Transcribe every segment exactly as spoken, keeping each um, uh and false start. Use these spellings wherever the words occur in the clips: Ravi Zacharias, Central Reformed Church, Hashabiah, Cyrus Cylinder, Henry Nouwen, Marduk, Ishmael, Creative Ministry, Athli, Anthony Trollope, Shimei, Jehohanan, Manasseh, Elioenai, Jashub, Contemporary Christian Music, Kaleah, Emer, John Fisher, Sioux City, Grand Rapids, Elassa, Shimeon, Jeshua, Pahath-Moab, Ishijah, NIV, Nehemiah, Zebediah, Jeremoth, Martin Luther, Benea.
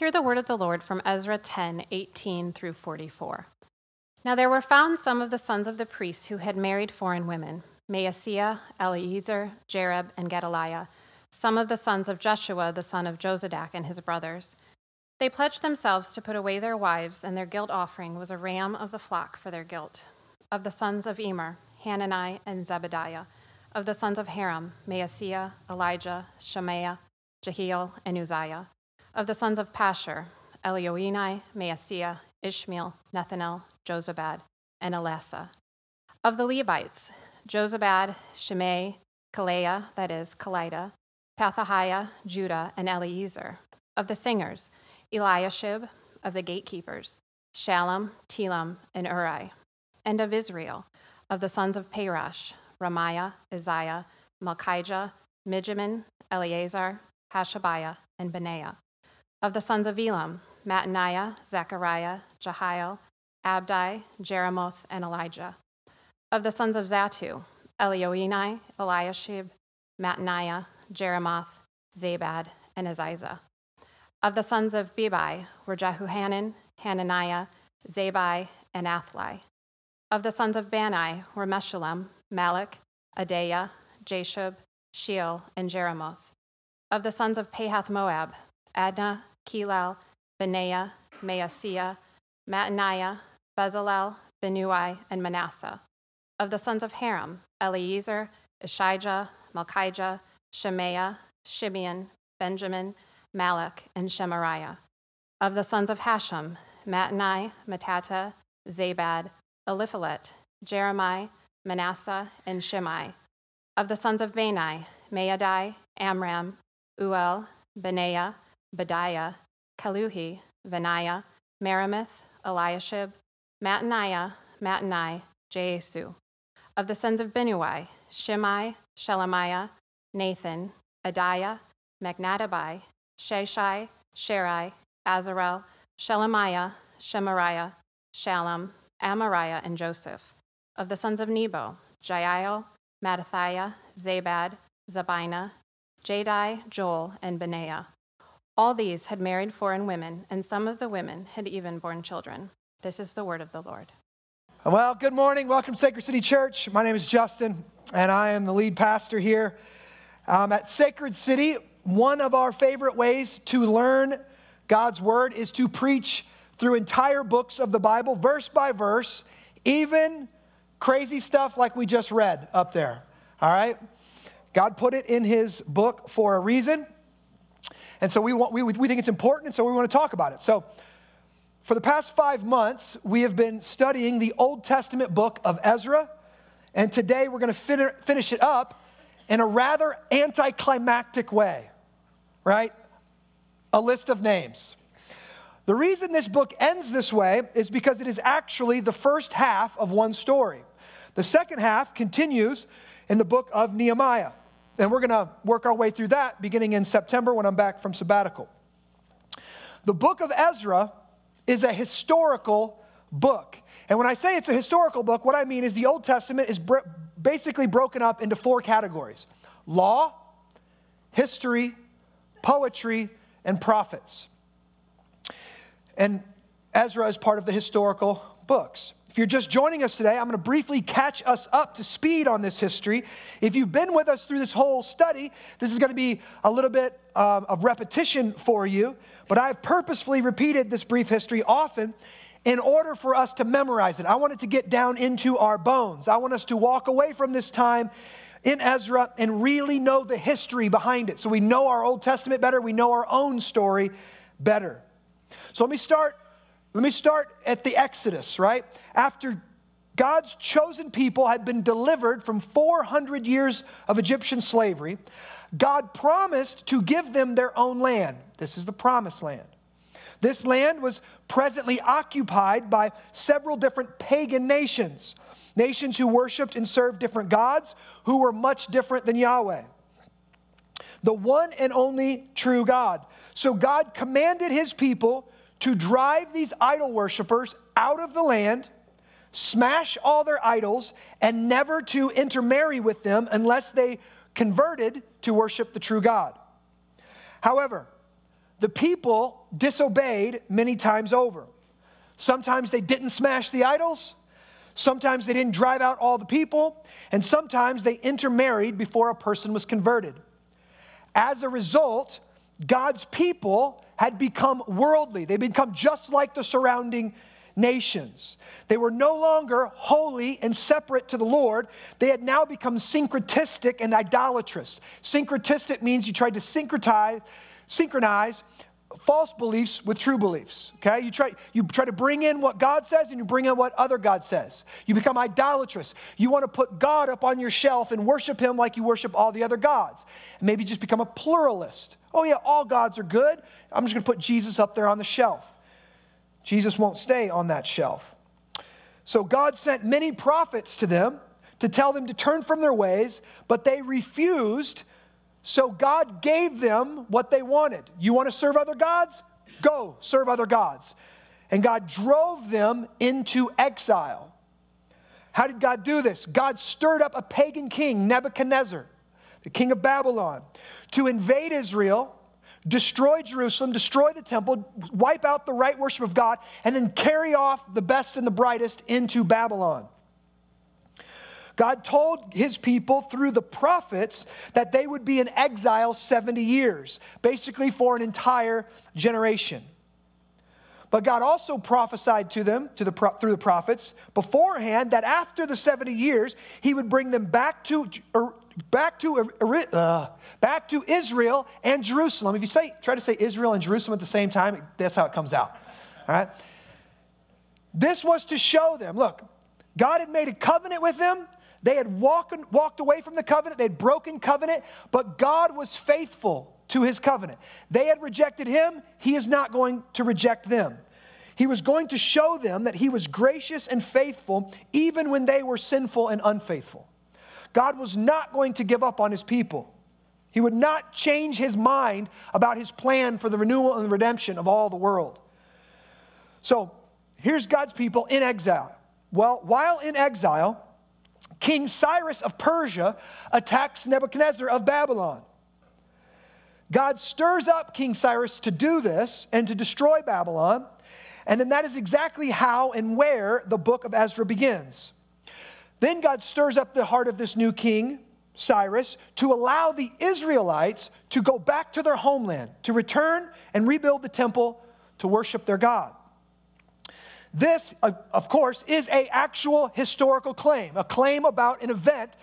Hear the word of the Lord from Ezra ten eighteen through forty-four. Now there were found some of the sons of the priests who had married foreign women, Maaseah, Eliezer, Jereb, and Gedaliah, some of the sons of Jeshua, the son of Josadak, and his brothers. They pledged themselves to put away their wives, and their guilt offering was a ram of the flock for their guilt. Of the sons of Emer, Hanani, and Zebediah. Of the sons of Harim, Maaseah, Elijah, Shemaiah, Jehiel, and Uzziah. Of the sons of Pasher, Elioenai, Maaseah, Ishmael, Nethanel, Jozebad, and Elassa. Of the Levites, Jozebad, Shimei, Kaleah, that is, Kaleah, Pethahiah, Judah, and Eliezer. Of the singers, Eliashib. Of the gatekeepers, Shalom, Telem, and Uri. And of Israel, of the sons of Parash, Ramiah, Uzziah, Malchijah, Midjamin, Eliezer, Hashabiah, and Benea. Of the sons of Elam, Mattaniah, Zechariah, Jehiel, Abdi, Jeremoth, and Elijah. Of the sons of Zatu, Elioenai, Eliashib, Mattaniah, Jeremoth, Zabad, and Uzziah. Of the sons of Bebai were Jehohanan, Hananiah, Zabai, and Athli. Of the sons of Benaiah were Meshullam, Malach, Adaiah, Jashub, Sheol, and Jeremoth. Of the sons of Pahath-Moab, Adnah, Kelal, Benea, Maaseah, Mattaniah, Bezalel, Binnui, and Manasseh. Of the sons of Harim, Eliezer, Ishijah, Malchijah, Shemaiah, Shimeon, Benjamin, Malach, and Shemariah. Of the sons of Hashem, Mattani, Mattatah, Zabad, Eliphelet, Jeremai, Manasseh, and Shimei. Of the sons of Benai, Maadai, Amram, Uel, Benea, Bediah, Kaluhi, Benaiah, Merimoth, Eliashib, Mattaniah, Mattani, Jesu. Of the sons of Binnui, Shimei, Shelemiah, Nathan, Adaiah, Magnadabai, Sheshai, Sherai, Azarel, Shelemiah, Shemariah, Shalom, Amariah, and Joseph. Of the sons of Nebo, Jael, Mattathiah, Zabad, Zabinah, Jadai, Joel, and Benaiah. All these had married foreign women, and some of the women had even borne children. This is the word of the Lord. Well, good morning. Welcome to Sacred City Church. My name is Justin, and I am the lead pastor here um, at Sacred City. One of our favorite ways to learn God's word is to preach through entire books of the Bible, verse by verse, even crazy stuff like we just read up there, all right? God put it in his book for a reason, and so we want, we, we think it's important, and so we want to talk about it. So for the past five months, we have been studying the Old Testament book of Ezra, and today we're going to fin- finish it up in a rather anticlimactic way, right? A list of names. The reason this book ends this way is because it is actually the first half of one story. The second half continues in the book of Nehemiah. And we're going to work our way through that beginning in September when I'm back from sabbatical. The book of Ezra is a historical book. And when I say it's a historical book, what I mean is the Old Testament is br- basically broken up into four categories: law, history, poetry, and prophets. And Ezra is part of the historical books. If you're just joining us today, I'm going to briefly catch us up to speed on this history. If you've been with us through this whole study, this is going to be a little bit um, of repetition for you, but I've purposefully repeated this brief history often in order for us to memorize it. I want it to get down into our bones. I want us to walk away from this time in Ezra and really know the history behind it. So we know our Old Testament better. We know our own story better. So let me start, let me start at the Exodus, right? After God's chosen people had been delivered from four hundred years of Egyptian slavery, God promised to give them their own land. This is the promised land. This land was presently occupied by several different pagan nations, nations who worshiped and served different gods who were much different than Yahweh, the one and only true God. So God commanded his people to drive these idol worshipers out of the land, smash all their idols, and never to intermarry with them unless they converted to worship the true God. However, the people disobeyed many times over. Sometimes they didn't smash the idols. Sometimes they didn't drive out all the people. And sometimes they intermarried before a person was converted. As a result, God's people had become worldly. They become just like the surrounding nations. They were no longer holy and separate to the Lord. They had now become syncretistic and idolatrous. Syncretistic means you tried to syncretize, synchronize false beliefs with true beliefs. Okay, you try you try to bring in what God says and you bring in what other God says. You become idolatrous. You want to put God up on your shelf and worship him like you worship all the other gods. And maybe just become a pluralist. Oh yeah, all gods are good. I'm just going to put Jesus up there on the shelf. Jesus won't stay on that shelf. So God sent many prophets to them to tell them to turn from their ways, but they refused. So God gave them what they wanted. You want to serve other gods? Go serve other gods. And God drove them into exile. How did God do this? God stirred up a pagan king, Nebuchadnezzar, the king of Babylon, to invade Israel, destroy Jerusalem, destroy the temple, wipe out the right worship of God, and then carry off the best and the brightest into Babylon. God told his people through the prophets that they would be in exile seventy years, basically for an entire generation. But God also prophesied to them to the, through the prophets beforehand that after the seventy years, he would bring them back to back to, uh, back to Israel and Jerusalem. If you say, try to say Israel and Jerusalem at the same time, that's how it comes out. All right? This was to show them, look, God had made a covenant with them. They had walk, walked away from the covenant. They had broken covenant, but God was faithful to his covenant. They had rejected him. He is not going to reject them. He was going to show them that he was gracious and faithful even when they were sinful and unfaithful. God was not going to give up on his people. He would not change his mind about his plan for the renewal and the redemption of all the world. So here's God's people in exile. Well, while in exile, King Cyrus of Persia attacks Nebuchadnezzar of Babylon. God stirs up King Cyrus to do this and to destroy Babylon. And then that is exactly how and where the book of Ezra begins. Then God stirs up the heart of this new king, Cyrus, to allow the Israelites to go back to their homeland, to return and rebuild the temple to worship their God. This, of course, is an actual historical claim, a claim about an event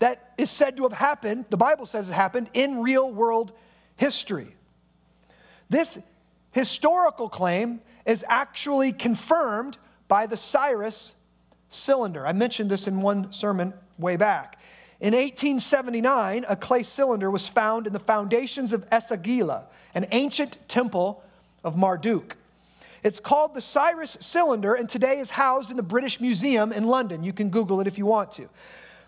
that is said to have happened, the Bible says it happened, in real world history. This historical claim is actually confirmed by the Cyrus cylinder. I mentioned this in one sermon way back. In eighteen seventy-nine, a clay cylinder was found in the foundations of Esagila, an ancient temple of Marduk. It's called the Cyrus Cylinder and today is housed in the British Museum in London. You can Google it if you want to.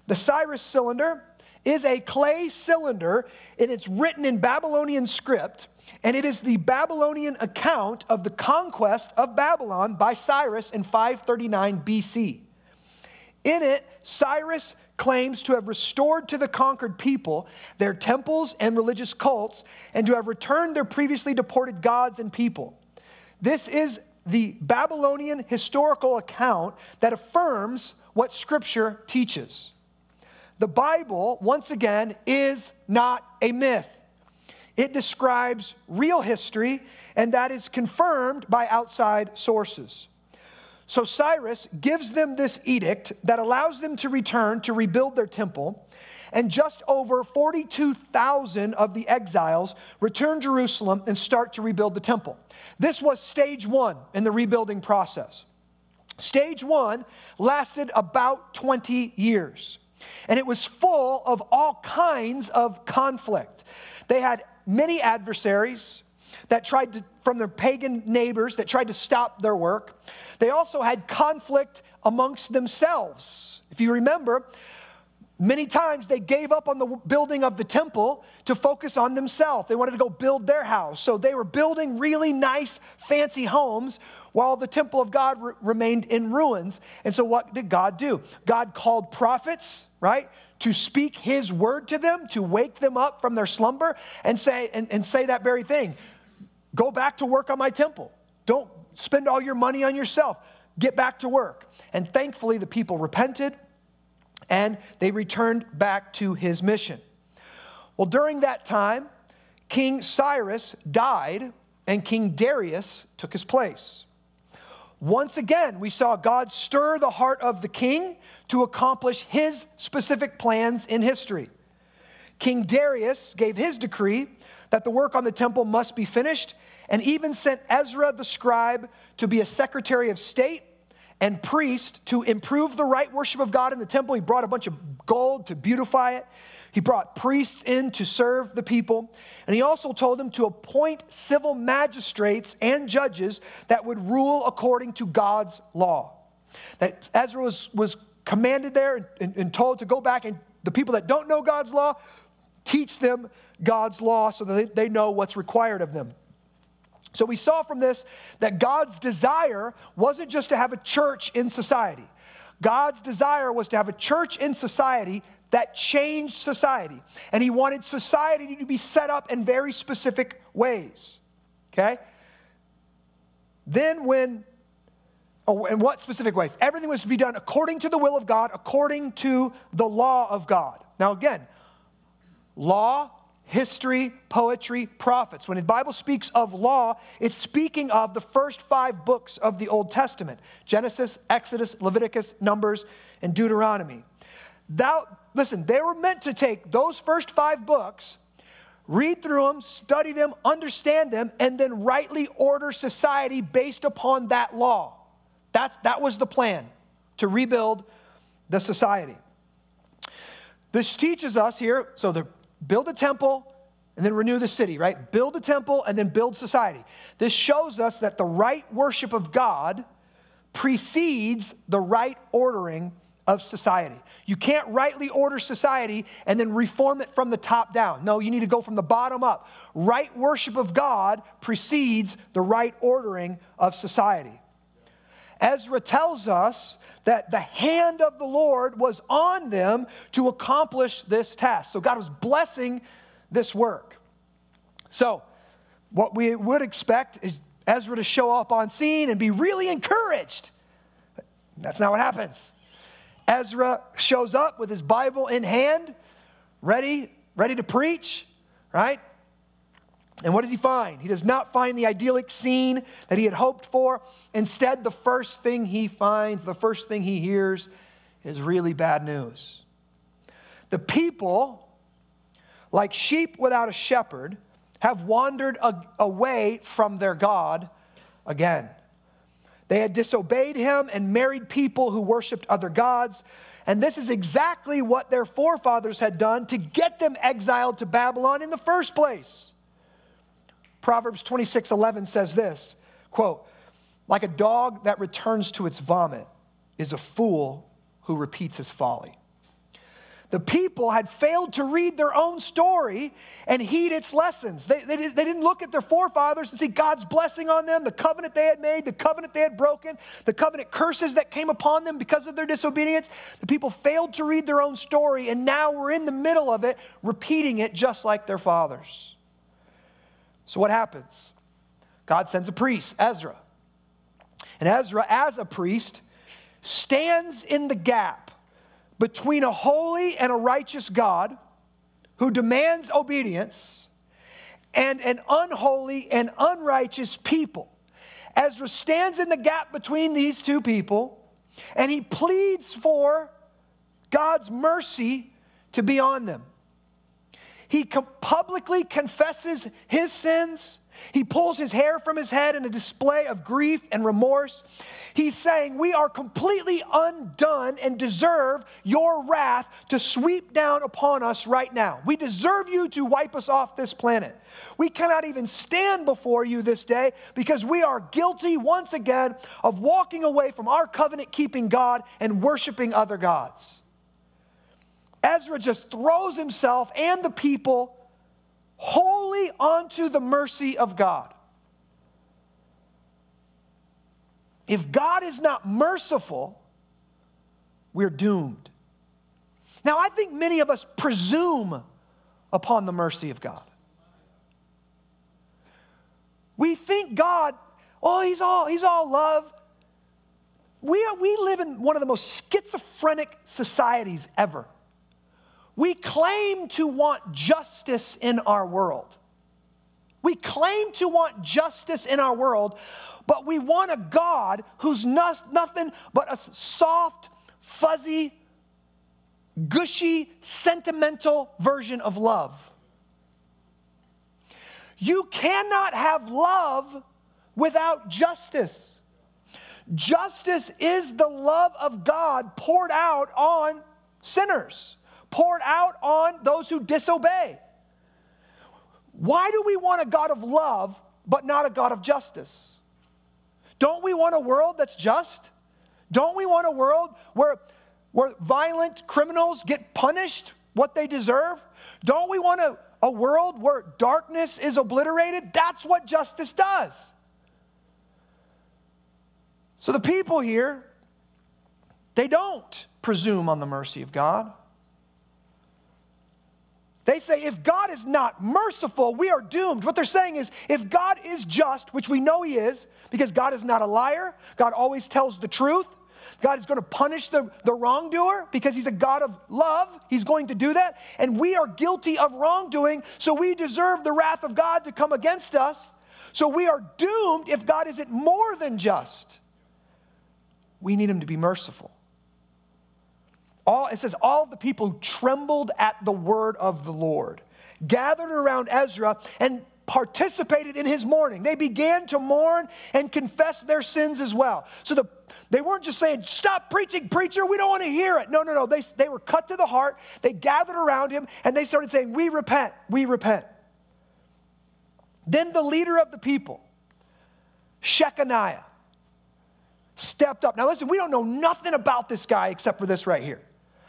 The Cyrus Cylinder is a clay cylinder and it's written in Babylonian script, and it is the Babylonian account of the conquest of Babylon by Cyrus in five thirty-nine B C. In it, Cyrus claims to have restored to the conquered people their temples and religious cults and to have returned their previously deported gods and people. This is the Babylonian historical account that affirms what Scripture teaches. The Bible, once again, is not a myth. It describes real history, and that is confirmed by outside sources. So Cyrus gives them this edict that allows them to return to rebuild their temple, and just over forty-two thousand of the exiles return to Jerusalem and start to rebuild the temple. This was stage one in the rebuilding process. Stage one lasted about twenty years, and it was full of all kinds of conflict. They had many adversaries that tried to, from their pagan neighbors, that tried to stop their work. They also had conflict amongst themselves. If you remember, many times they gave up on the building of the temple to focus on themselves. They wanted to go build their house. So they were building really nice, fancy homes while the temple of God re- remained in ruins. And so what did God do? God called prophets, right, to speak his word to them, to wake them up from their slumber and say, and, and say that very thing. Go back to work on my temple. Don't spend all your money on yourself. Get back to work. And thankfully, the people repented and they returned back to his mission. Well, during that time, King Cyrus died and King Darius took his place. Once again, we saw God stir the heart of the king to accomplish his specific plans in history. King Darius gave his decree that the work on the temple must be finished, and even sent Ezra the scribe to be a secretary of state and priest to improve the right worship of God in the temple. He brought a bunch of gold to beautify it. He brought priests in to serve the people. And he also told them to appoint civil magistrates and judges that would rule according to God's law. That Ezra was, was commanded there and, and told to go back, and the people that don't know God's law, teach them God's law so that they, they know what's required of them. So we saw from this that God's desire wasn't just to have a church in society. God's desire was to have a church in society that changed society. And he wanted society to be set up in very specific ways. Okay? Then when, oh, in what specific ways? Everything was to be done according to the will of God, according to the law of God. Now again, law, history, poetry, prophets. When the Bible speaks of law, it's speaking of the first five books of the Old Testament. Genesis, Exodus, Leviticus, Numbers, and Deuteronomy. Thou, listen, they were meant to take those first five books, read through them, study them, understand them, and then rightly order society based upon that law. That, that was the plan, to rebuild the society. This teaches us here, so the build a temple and then renew the city, right? Build a temple and then build society. This shows us that the right worship of God precedes the right ordering of society. You can't rightly order society and then reform it from the top down. No, you need to go from the bottom up. Right worship of God precedes the right ordering of society. Ezra tells us that the hand of the Lord was on them to accomplish this task. So God was blessing this work. So what we would expect is Ezra to show up on scene and be really encouraged. That's not what happens. Ezra shows up with his Bible in hand, ready, ready to preach, right? And what does he find? He does not find the idyllic scene that he had hoped for. Instead, the first thing he finds, the first thing he hears is really bad news. The people, like sheep without a shepherd, have wandered a- away from their God again. They had disobeyed him and married people who worshiped other gods. And this is exactly what their forefathers had done to get them exiled to Babylon in the first place. Proverbs twenty-six eleven says this, quote, "Like a dog that returns to its vomit is a fool who repeats his folly." The people had failed to read their own story and heed its lessons. They, they, they didn't look at their forefathers and see God's blessing on them, the covenant they had made, the covenant they had broken, the covenant curses that came upon them because of their disobedience. The people failed to read their own story, and now we're in the middle of it, repeating it just like their fathers. So what happens? God sends a priest, Ezra. And Ezra, as a priest, stands in the gap between a holy and a righteous God who demands obedience and an unholy and unrighteous people. Ezra stands in the gap between these two people, and he pleads for God's mercy to be on them. He publicly confesses his sins. He pulls his hair from his head in a display of grief and remorse. He's saying, we are completely undone and deserve your wrath to sweep down upon us right now. We deserve you to wipe us off this planet. We cannot even stand before you this day because we are guilty once again of walking away from our covenant-keeping God and worshiping other gods. Ezra just throws himself and the people wholly onto the mercy of God. If God is not merciful, we're doomed. Now, I think many of us presume upon the mercy of God. We think God, oh, he's all, he's all love. We, are, we live in one of the most schizophrenic societies ever. We claim to want justice in our world. We claim to want justice in our world, but we want a God who's not, nothing but a soft, fuzzy, gushy, sentimental version of love. You cannot have love without justice. Justice is the love of God poured out on sinners, poured out on those who disobey. Why do we want a God of love but not a God of justice? Don't we want a world that's just? Don't we want a world where, where violent criminals get punished what they deserve? Don't we want a, a world where darkness is obliterated? That's what justice does. So the people here, they don't presume on the mercy of God. They say, if God is not merciful, we are doomed. What they're saying is, if God is just, which we know he is, because God is not a liar, God always tells the truth, God is going to punish the, the wrongdoer because he's a God of love. He's going to do that. And we are guilty of wrongdoing, so we deserve the wrath of God to come against us. So we are doomed if God isn't more than just. We need him to be merciful. All, it says, all the people trembled at the word of the Lord, gathered around Ezra and participated in his mourning. They began to mourn and confess their sins as well. So the, they weren't just saying, stop preaching, preacher, we don't want to hear it. No, no, no, they, they were cut to the heart. They gathered around him and they started saying, we repent, we repent. Then the leader of the people, Shechaniah, stepped up. Now listen, we don't know nothing about this guy except for this right here.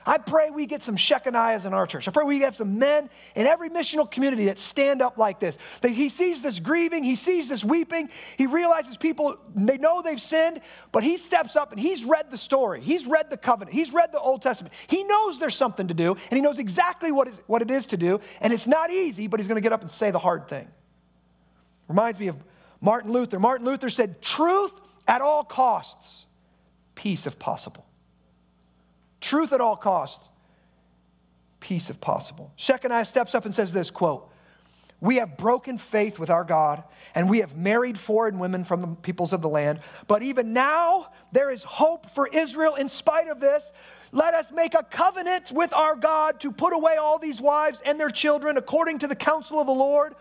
I pray we get some Shechaniahs in our church. I pray we have some men in every missional community that stand up like this. That he sees this grieving. He sees this weeping. He realizes people, they know they've sinned, but he steps up and he's read the story. He's read the covenant. He's read the Old Testament. He knows there's something to do, and he knows exactly what, is, what it is to do, and it's not easy, but he's going to get up and say the hard thing. Reminds me of Martin Luther. Martin Luther said, truth at all costs, peace if possible. Truth at all costs, peace if possible. Shechaniah steps up and says this, quote, we have broken faith with our God, and we have married foreign women from the peoples of the land. But even now, there is hope for Israel in spite of this. Let us make a covenant with our God to put away all these wives and their children according to the counsel of the Lord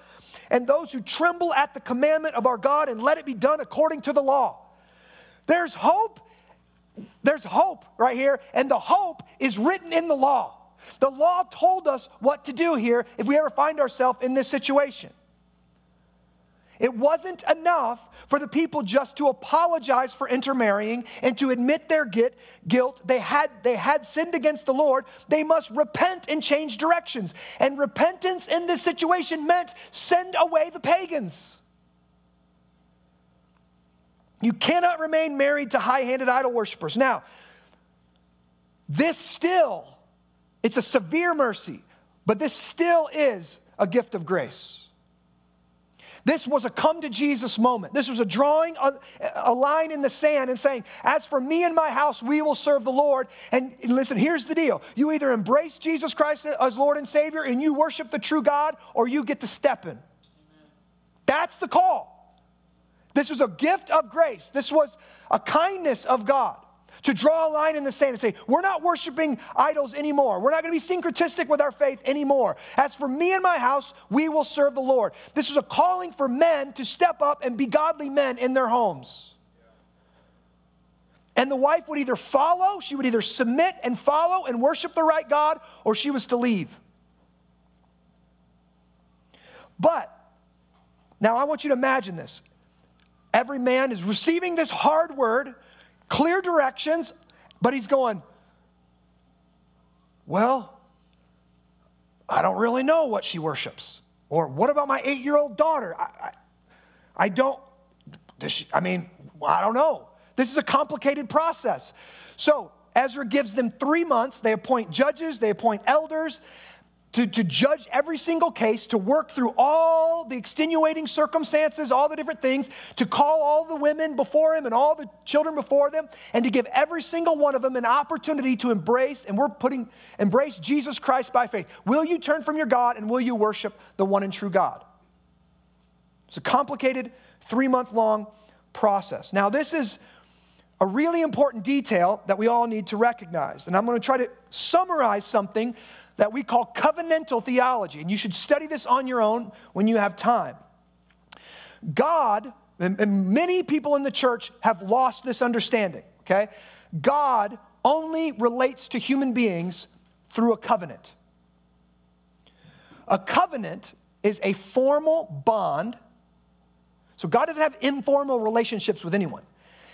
and those who tremble at the commandment of our God, and let it be done according to the law. There's hope. There's hope right here, and the hope is written in the law. The law told us what to do here if we ever find ourselves in this situation. It wasn't enough for the people just to apologize for intermarrying and to admit their guilt. They had, they had sinned against the Lord. They must repent and change directions. And repentance in this situation meant send away the pagans. You cannot remain married to high-handed idol worshipers. Now, this still, it's a severe mercy, but this still is a gift of grace. This was a come to Jesus moment. This was a drawing a, a line in the sand and saying, as for me and my house, we will serve the Lord. And listen, here's the deal. You either embrace Jesus Christ as Lord and Savior and you worship the true God, or you get to step in. Amen. That's the call. This was a gift of grace. This was a kindness of God to draw a line in the sand and say, we're not worshiping idols anymore. We're not going to be syncretistic with our faith anymore. As for me and my house, we will serve the Lord. This was a calling for men to step up and be godly men in their homes. And the wife would either follow, she would either submit and follow and worship the right God, or she was to leave. But, now I want you to imagine this. Every man is receiving this hard word, clear directions, but he's going, well, I don't really know what she worships. Or what about my eight-year-old daughter? I, I, I don't, does she, I mean, I don't know. This is a complicated process. So Ezra gives them three months. They appoint judges. They appoint elders. to, to judge every single case, to work through all the extenuating circumstances, all the different things, to call all the women before him and all the children before them, and to give every single one of them an opportunity to embrace, and we're putting, embrace Jesus Christ by faith. Will you turn from your God, and will you worship the one and true God? It's a complicated three-month-long process. Now, this is a really important detail that we all need to recognize, and I'm going to try to summarize something that we call covenantal theology. And you should study this on your own when you have time. God, and many people in the church have lost this understanding, okay? God only relates to human beings through a covenant. A covenant is a formal bond. So God doesn't have informal relationships with anyone.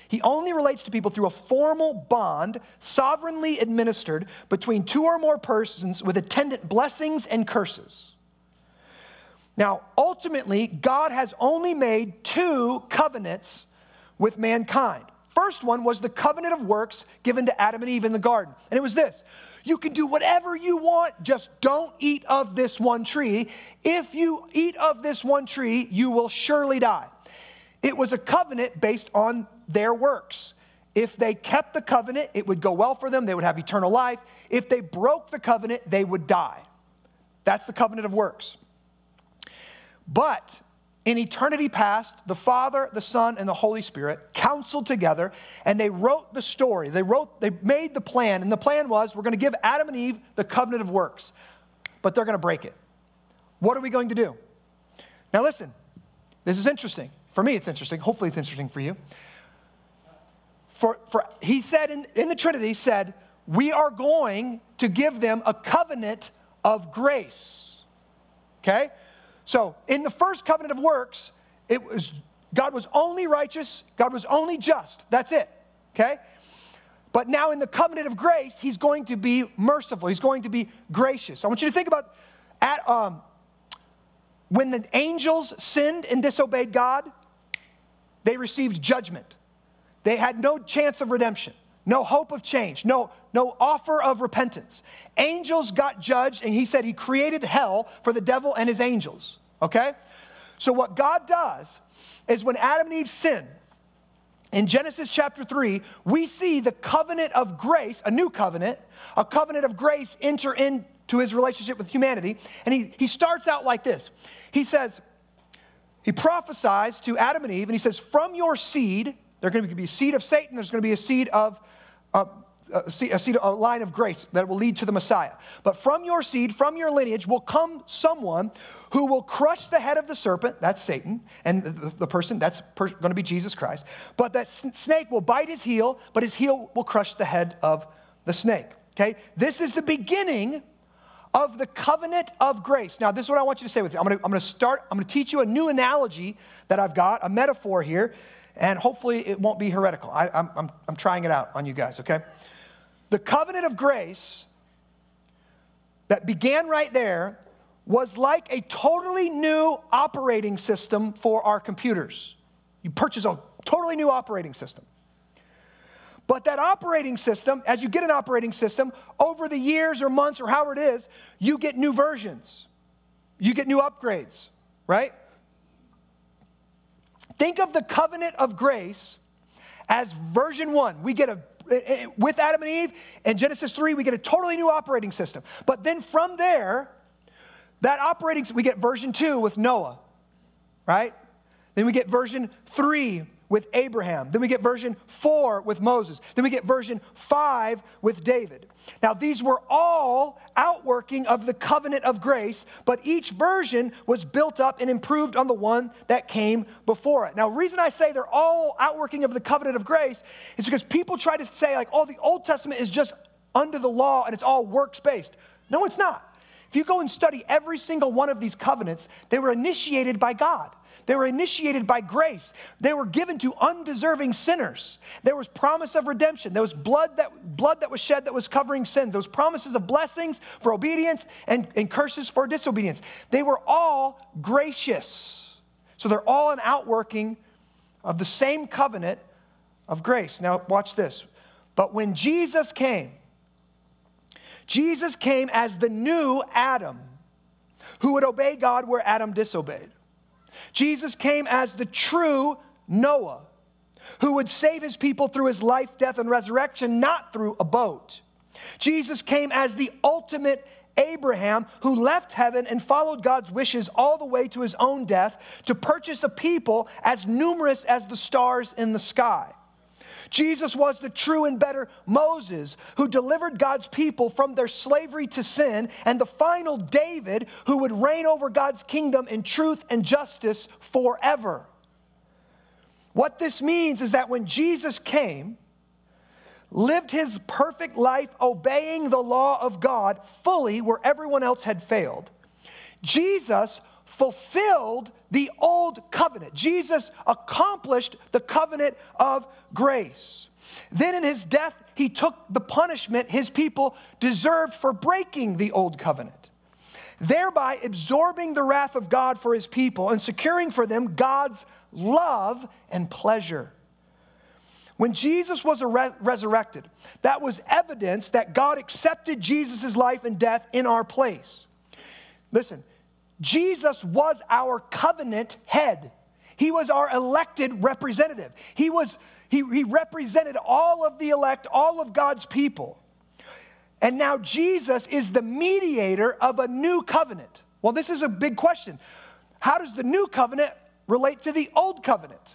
He only relates to people through a formal bond, sovereignly administered between two or more persons with attendant blessings and curses. Now, ultimately, God has only made two covenants with mankind. First one was the covenant of works given to Adam and Eve in the garden. And it was this: you can do whatever you want, just don't eat of this one tree. If you eat of this one tree, you will surely die. It was a covenant based on their works. If they kept the covenant, it would go well for them. They would have eternal life. If they broke the covenant, they would die. That's the covenant of works. But in eternity past, the Father, the Son, and the Holy Spirit counseled together, and they wrote the story. They wrote, they made the plan, and the plan was, we're going to give Adam and Eve the covenant of works, but they're going to break it. What are we going to do? Now listen, this is interesting. For me, it's interesting. Hopefully, it's interesting for you. For, for he said in, in the Trinity, he said, we are going to give them a covenant of grace. Okay? So, in the first covenant of works, it was God was only righteous. God was only just. That's it. Okay? But now in the covenant of grace, he's going to be merciful. He's going to be gracious. I want you to think about at, um, when the angels sinned and disobeyed God, they received judgment. They had no chance of redemption, no hope of change, no, no offer of repentance. Angels got judged, and he said he created hell for the devil and his angels, okay? So what God does is when Adam and Eve sin, in Genesis chapter three, we see the covenant of grace, a new covenant, a covenant of grace enter into his relationship with humanity. And he, he starts out like this. He says, he prophesies to Adam and Eve, and he says, from your seed, there's going to be a seed of Satan. There's going to be a seed of uh, a seed, a seed, a line of grace that will lead to the Messiah. But from your seed, from your lineage, will come someone who will crush the head of the serpent. That's Satan, and the, the person that's per, going to be Jesus Christ. But that snake will bite his heel, but his heel will crush the head of the snake. Okay, this is the beginning of the covenant of grace. Now, this is what I want you to stay with. I'm going to, I'm going to start. I'm going to teach you a new analogy that I've got, a metaphor here. And hopefully it won't be heretical. I, I'm, I'm, I'm trying it out on you guys, okay? The covenant of grace that began right there was like a totally new operating system for our computers. You purchase a totally new operating system. But that operating system, as you get an operating system, over the years or months or however it is, you get new versions. You get new upgrades, right? Think of the covenant of grace as version one. We get a, with Adam and Eve in Genesis three, we get a totally new operating system. But then from there, that operating, we get version two with Noah, right? Then we get version three with Abraham. Then we get version four with Moses. Then we get version five with David. Now, these were all outworking of the covenant of grace, but each version was built up and improved on the one that came before it. Now, the reason I say they're all outworking of the covenant of grace is because people try to say, like, oh, the Old Testament is just under the law and it's all works-based. No, it's not. If you go and study every single one of these covenants, they were initiated by God. They were initiated by grace. They were given to undeserving sinners. There was promise of redemption. There was blood that, blood that was shed that was covering sin. There was promises of blessings for obedience and, and curses for disobedience. They were all gracious. So they're all an outworking of the same covenant of grace. Now watch this. But when Jesus came, Jesus came as the new Adam who would obey God where Adam disobeyed. Jesus came as the true Noah who would save his people through his life, death, and resurrection, not through a boat. Jesus came as the ultimate Abraham who left heaven and followed God's wishes all the way to his own death to purchase a people as numerous as the stars in the sky. Jesus was the true and better Moses who delivered God's people from their slavery to sin, and the final David who would reign over God's kingdom in truth and justice forever. What this means is that when Jesus came, lived his perfect life obeying the law of God fully where everyone else had failed, Jesus fulfilled the old covenant. Jesus accomplished the covenant of grace. Then in his death, he took the punishment his people deserved for breaking the old covenant, thereby absorbing the wrath of God for his people and securing for them God's love and pleasure. When Jesus was re- resurrected, that was evidence that God accepted Jesus' life and death in our place. Listen, Jesus was our covenant head. He was our elected representative. He, was, he, he represented all of the elect, all of God's people. And now Jesus is the mediator of a new covenant. Well, this is a big question. How does the new covenant relate to the old covenant?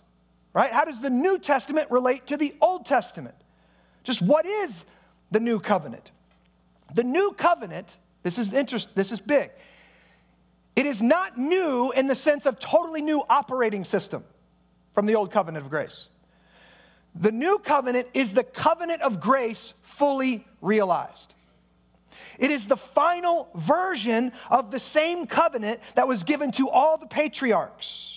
Right? How does the New Testament relate to the Old Testament? Just what is the New Covenant? The New Covenant, this is interest, this is big. It is not new in the sense of totally new operating system from the Old Covenant of grace. The New Covenant is the covenant of grace fully realized. It is the final version of the same covenant that was given to all the patriarchs.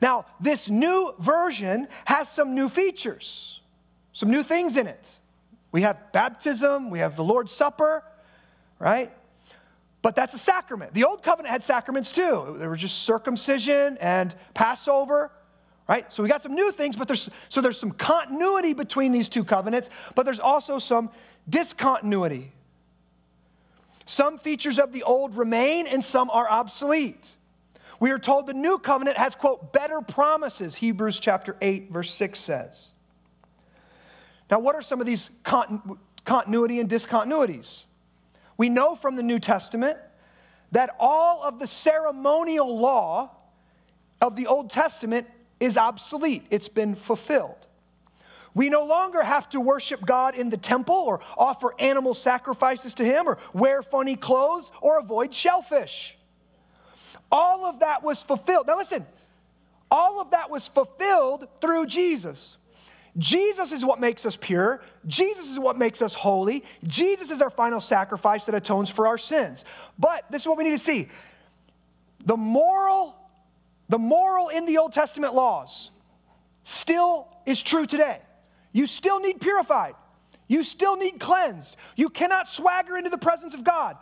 Now, this new version has some new features, some new things in it. We have baptism, we have the Lord's Supper, right? But that's a sacrament. The Old Covenant had sacraments too. There were just circumcision and Passover, right? So we got some new things, but there's so there's some continuity between these two covenants, but there's also some discontinuity. Some features of the old remain and some are obsolete. We are told the new covenant has, quote, better promises, Hebrews chapter eight, verse six says. Now, what are some of these continu- continuity and discontinuities? We know from the New Testament that all of the ceremonial law of the Old Testament is obsolete. It's been fulfilled. We no longer have to worship God in the temple or offer animal sacrifices to him or wear funny clothes or avoid shellfish. All of that was fulfilled. Now listen, all of that was fulfilled through Jesus. Jesus is what makes us pure. Jesus is what makes us holy. Jesus is our final sacrifice that atones for our sins. But this is what we need to see. The moral, the moral in the Old Testament laws still is true today. You still need purified. You still need cleansed. You cannot swagger into the presence of God.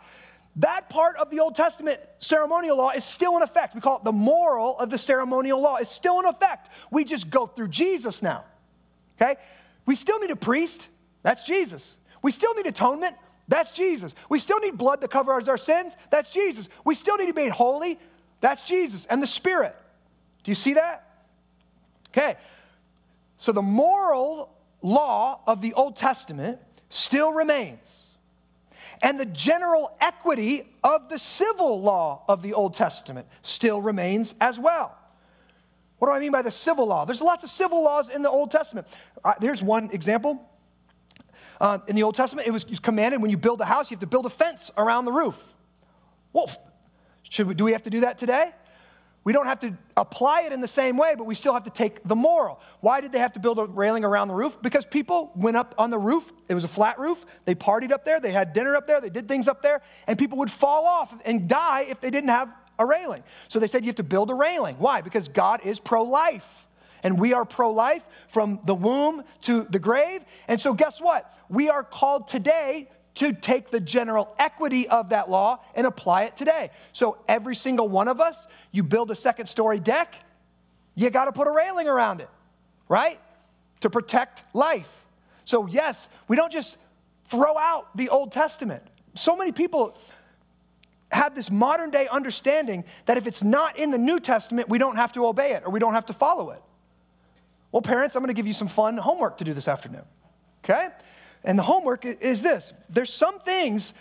That part of the Old Testament ceremonial law is still in effect. We call it the moral of the ceremonial law. It's still in effect. We just go through Jesus now, okay? We still need a priest. That's Jesus. We still need atonement. That's Jesus. We still need blood to cover our sins. That's Jesus. We still need to be made holy. That's Jesus. And the Spirit. Do you see that? Okay. So the moral law of the Old Testament still remains. And the general equity of the civil law of the Old Testament still remains as well. What do I mean by the civil law? There's lots of civil laws in the Old Testament. Uh, here's one example. Uh, in the Old Testament, it was commanded when you build a house, you have to build a fence around the roof. Well, should we, do we have to do that today? We don't have to apply it in the same way, but we still have to take the moral. Why did they have to build a railing around the roof? Because people went up on the roof. It was a flat roof. They partied up there. They had dinner up there. They did things up there. And people would fall off and die if they didn't have a railing. So they said you have to build a railing. Why? Because God is pro-life. And we are pro-life from the womb to the grave. And so guess what? We are called today to take the general equity of that law and apply it today. So every single one of us, you build a second story deck, you gotta put a railing around it, right? To protect life. So yes, we don't just throw out the Old Testament. so many people have this modern day understanding that if it's not in the New Testament, we don't have to obey it or we don't have to follow it. Well, parents, I'm going to give you some fun homework to do this afternoon, okay? And the homework is this. There's some things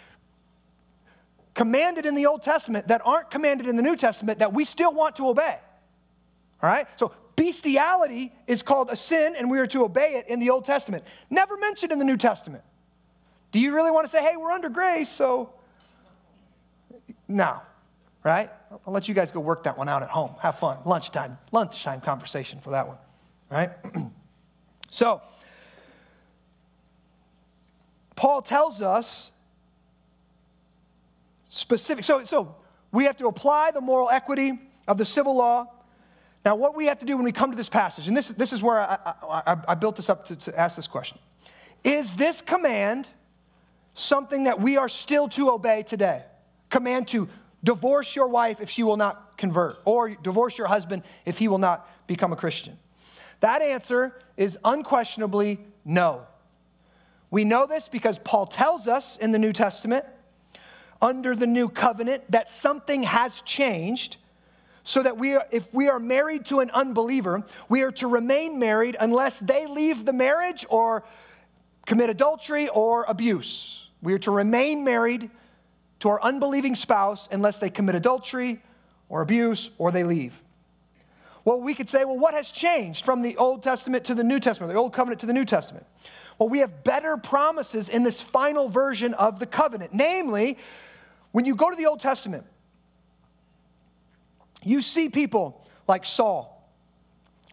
commanded in the Old Testament that aren't commanded in the New Testament that we still want to obey, all right? So bestiality is called a sin, and we are to obey it in the Old Testament. Never mentioned in the New Testament. Do you really want to say, hey, we're under grace, so... No, right? I'll let you guys go work that one out at home. Have fun. Lunchtime. Lunchtime conversation for that one, right? So, Paul tells us specific. So, so we have to apply the moral equity of the civil law. Now, what we have to do when we come to this passage, and this, this is where I, I, I built this up to, to ask this question. Is this command something that we are still to obey today? Command to divorce your wife if she will not convert, or divorce your husband if he will not become a Christian. That answer is unquestionably no. We know this because Paul tells us in the New Testament, under the new covenant, that something has changed so that we are, if we are married to an unbeliever, we are to remain married unless they leave the marriage or commit adultery or abuse. We are to remain married to our unbelieving spouse unless they commit adultery or abuse or they leave. Well, we could say, well, what has changed from the Old Testament to the New Testament, the Old Covenant to the New Testament? Well, we have better promises in this final version of the covenant. Namely, when you go to the Old Testament, you see people like Saul.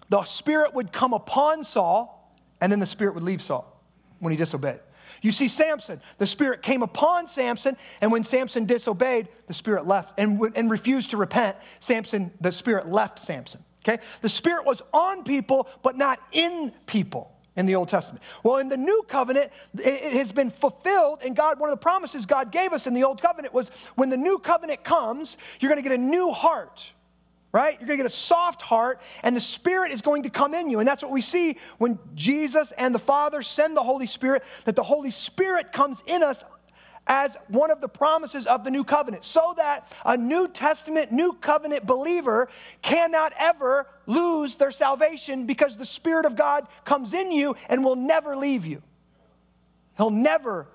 The Spirit would come upon Saul, and then the Spirit would leave Saul when he disobeyed. You see Samson. The Spirit came upon Samson, and when Samson disobeyed, the Spirit left and, and refused to repent. Samson, the Spirit left Samson, okay? The Spirit was on people, but not in people in the Old Testament. Well, in the New Covenant, it has been fulfilled, and God, one of the promises God gave us in the Old Covenant was when the New Covenant comes, you're going to get a new heart, right? You're going to get a soft heart, and the Spirit is going to come in you. And that's what we see when Jesus and the Father send the Holy Spirit, that the Holy Spirit comes in us as one of the promises of the New Covenant, so that a New Testament, New Covenant believer cannot ever lose their salvation because the Spirit of God comes in you and will never leave you. He'll never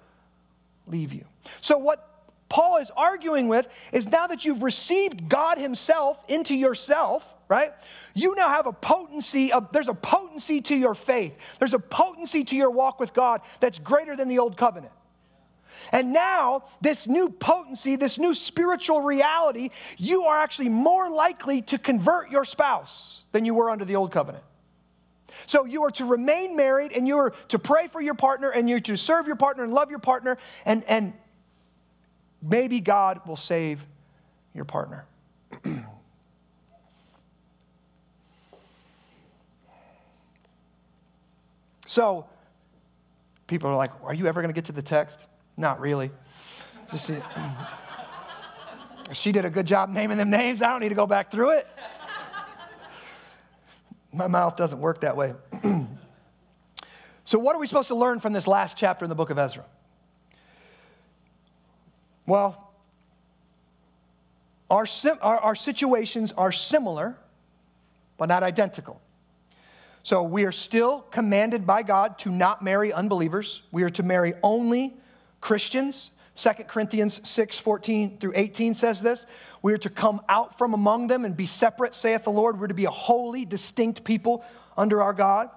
leave you. So what Paul is arguing with is now that you've received God himself into yourself, right? You now have a potency of, there's a potency to your faith. There's a potency to your walk with God that's greater than the Old Covenant. And now this new potency, this new spiritual reality, you are actually more likely to convert your spouse than you were under the Old Covenant. So you are to remain married, and you are to pray for your partner, and you're to serve your partner and love your partner, and and. Maybe God will save your partner. So, people are like, are you ever going to get to the text? Not really. Just, she did a good job naming them names. I don't need to go back through it. My mouth doesn't work that way. So what are we supposed to learn from this last chapter in the book of Ezra? Well, our, sim- our, our situations are similar, but not identical. So we are still commanded by God to not marry unbelievers. We are to marry only Christians. Second Corinthians six, fourteen through eighteen says this. We are to come out from among them and be separate, saith the Lord. We're to be a holy, distinct people under our God.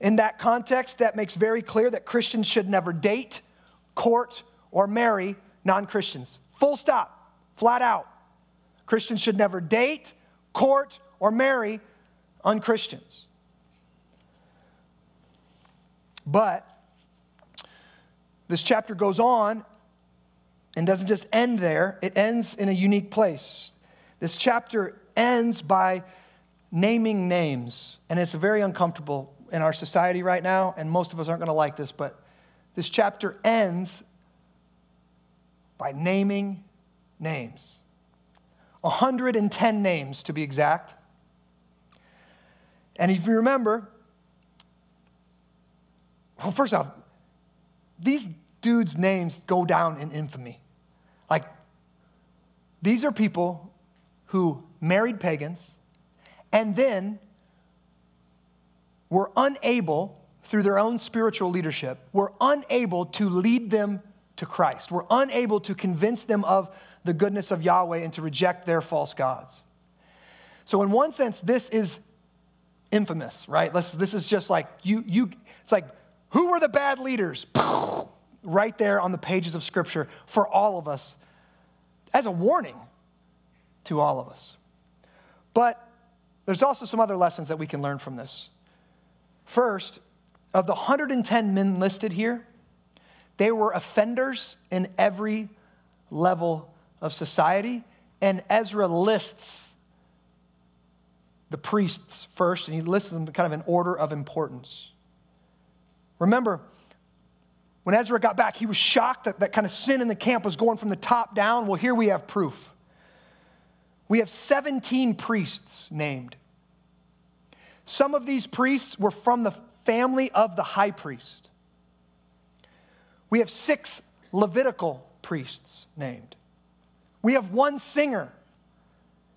In that context, that makes very clear that Christians should never date, court, or marry non-Christians. Full stop. Flat out. Christians should never date, court, or marry unchristians. But this chapter goes on and doesn't just end there. It ends in a unique place. This chapter ends by naming names, and it's very uncomfortable in our society right now, and most of us aren't going to like this, but this chapter ends by naming names. one hundred ten names to be exact. And if you remember, well, first off, these dudes' names go down in infamy. Like, these are people who married pagans and then were unable, through their own spiritual leadership, were unable to lead them to Christ, were unable to convince them of the goodness of Yahweh and to reject their false gods. So in one sense, this is infamous, right? This, this is just like, you, you. It's like, who were the bad leaders? Right there on the pages of Scripture for all of us, as a warning to all of us. But there's also some other lessons that we can learn from this. First, of the one hundred ten men listed here, they were offenders in every level of society. And Ezra lists the priests first, and he lists them kind of in order of importance. Remember, when Ezra got back, he was shocked that that kind of sin in the camp was going from the top down. Well, here we have proof. We have seventeen priests named. Some of these priests were from the family of the high priest. We have six Levitical priests named. We have one singer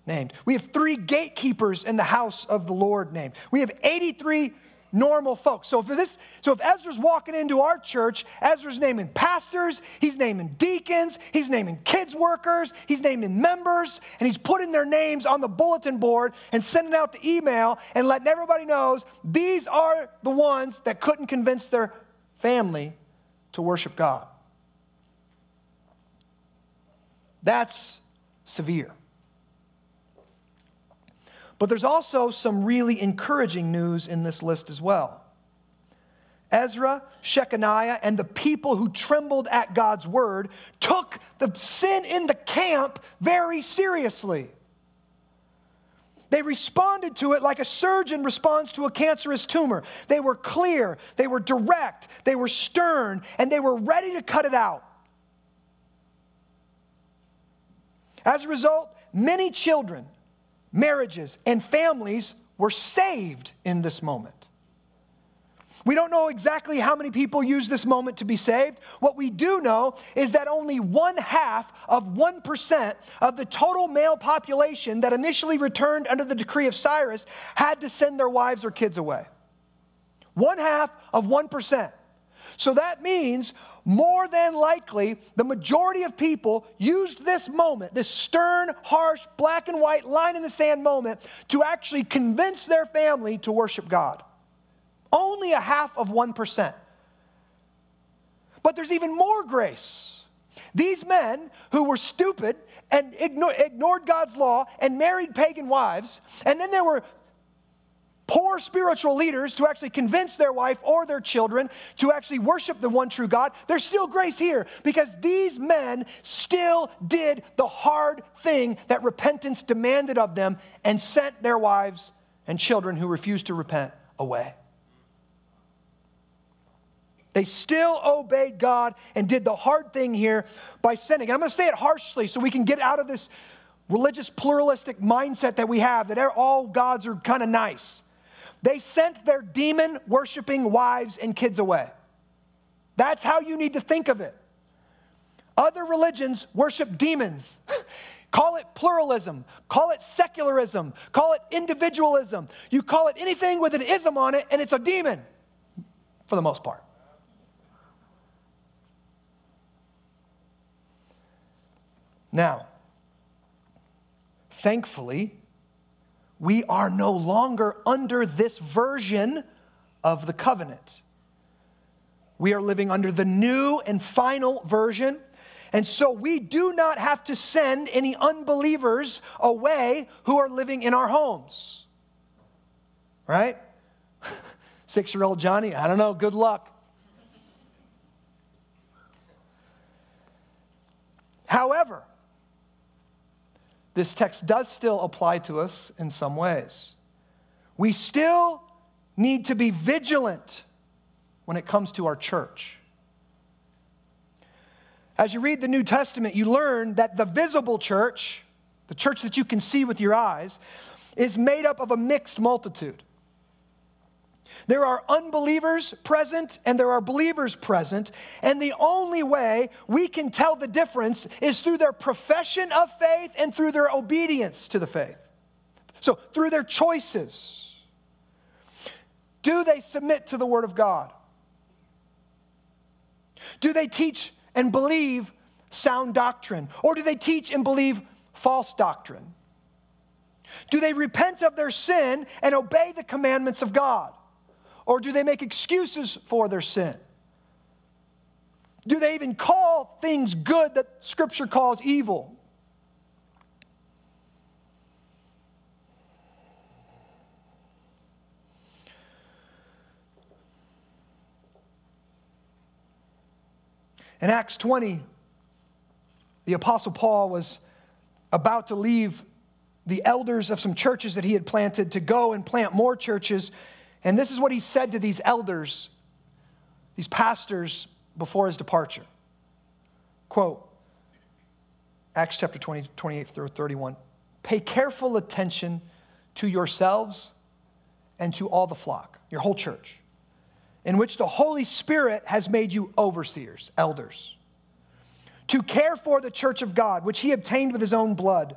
named. We have three gatekeepers in the house of the Lord named. We have eighty-three normal folks. So if this, so if Ezra's walking into our church, Ezra's naming pastors, he's naming deacons, he's naming kids workers, he's naming members, and he's putting their names on the bulletin board and sending out the email and letting everybody knows these are the ones that couldn't convince their family to worship God. That's severe. But there's also some really encouraging news in this list as well. Ezra, Shechaniah, and the people who trembled at God's word took the sin in the camp very seriously. They responded to it like a surgeon responds to a cancerous tumor. They were clear, they were direct, they were stern, and they were ready to cut it out. As a result, many children, marriages, and families were saved in this moment. We don't know exactly how many people used this moment to be saved. What we do know is that only one half of one percent of the total male population that initially returned under the decree of Cyrus had to send their wives or kids away. One half of one percent. So that means more than likely the majority of people used this moment, this stern, harsh, black and white line in the sand moment, to actually convince their family to worship God. Only a half of one percent. But there's even more grace. These men who were stupid and ignored God's law and married pagan wives, and then there were poor spiritual leaders to actually convince their wife or their children to actually worship the one true God, there's still grace here because these men still did the hard thing that repentance demanded of them and sent their wives and children who refused to repent away. They still obeyed God and did the hard thing here by sending. And I'm going to say it harshly so we can get out of this religious pluralistic mindset that we have, that all gods are kind of nice. They sent their demon-worshiping wives and kids away. That's how you need to think of it. Other religions worship demons. Call it pluralism. Call it secularism. Call it individualism. You call it anything with an ism on it, and it's a demon, for the most part. Now, thankfully, we are no longer under this version of the covenant. We are living under the new and final version. And so we do not have to send any unbelievers away who are living in our homes. Right? Six-year-old Johnny, I don't know, good luck. However, this text does still apply to us in some ways. We still need to be vigilant when it comes to our church. As you read the New Testament, you learn that the visible church, the church that you can see with your eyes, is made up of a mixed multitude. There are unbelievers present and there are believers present. And the only way we can tell the difference is through their profession of faith and through their obedience to the faith. So through their choices. Do they submit to the word of God? Do they teach and believe sound doctrine? Or do they teach and believe false doctrine? Do they repent of their sin and obey the commandments of God? Or do they make excuses for their sin? Do they even call things good that Scripture calls evil? In Acts twenty, the Apostle Paul was about to leave the elders of some churches that he had planted to go and plant more churches. And this is what he said to these elders, these pastors, before his departure. Quote, Acts chapter twenty, twenty-eight through thirty-one, "Pay careful attention to yourselves and to all the flock," your whole church, "in which the Holy Spirit has made you overseers," elders, "to care for the church of God, which he obtained with his own blood.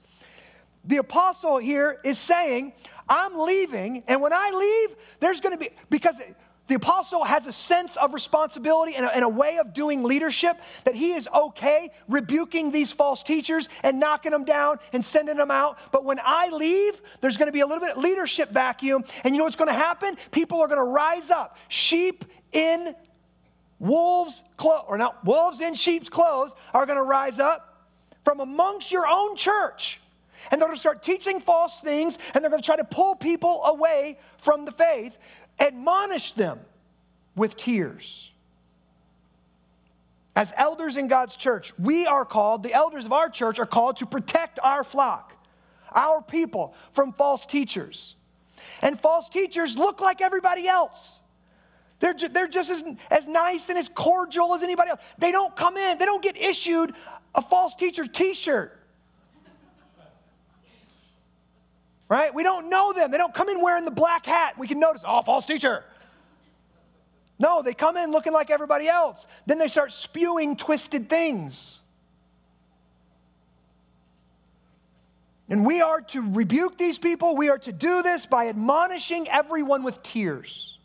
The apostle here is saying, I'm leaving, and when I leave, there's going to be, because the apostle has a sense of responsibility and a, and a way of doing leadership, that he is okay rebuking these false teachers and knocking them down and sending them out. But when I leave, there's going to be a little bit of leadership vacuum, and you know what's going to happen? People are going to rise up. Sheep in wolves' clothes, or not, wolves in sheep's clothes are going to rise up from amongst your own church. And they're going to start teaching false things, and they're going to try to pull people away from the faith. Admonish them with tears. As elders in God's church, we are called, the elders of our church are called to protect our flock, our people, from false teachers. And false teachers look like everybody else. They're, ju- they're just as, as nice and as cordial as anybody else. They don't come in. They don't get issued a false teacher t-shirt. Right? We don't know them. They don't come in wearing the black hat. We can notice, oh, false teacher. No, they come in looking like everybody else. Then they start spewing twisted things. And we are to rebuke these people. We are to do this by admonishing everyone with tears.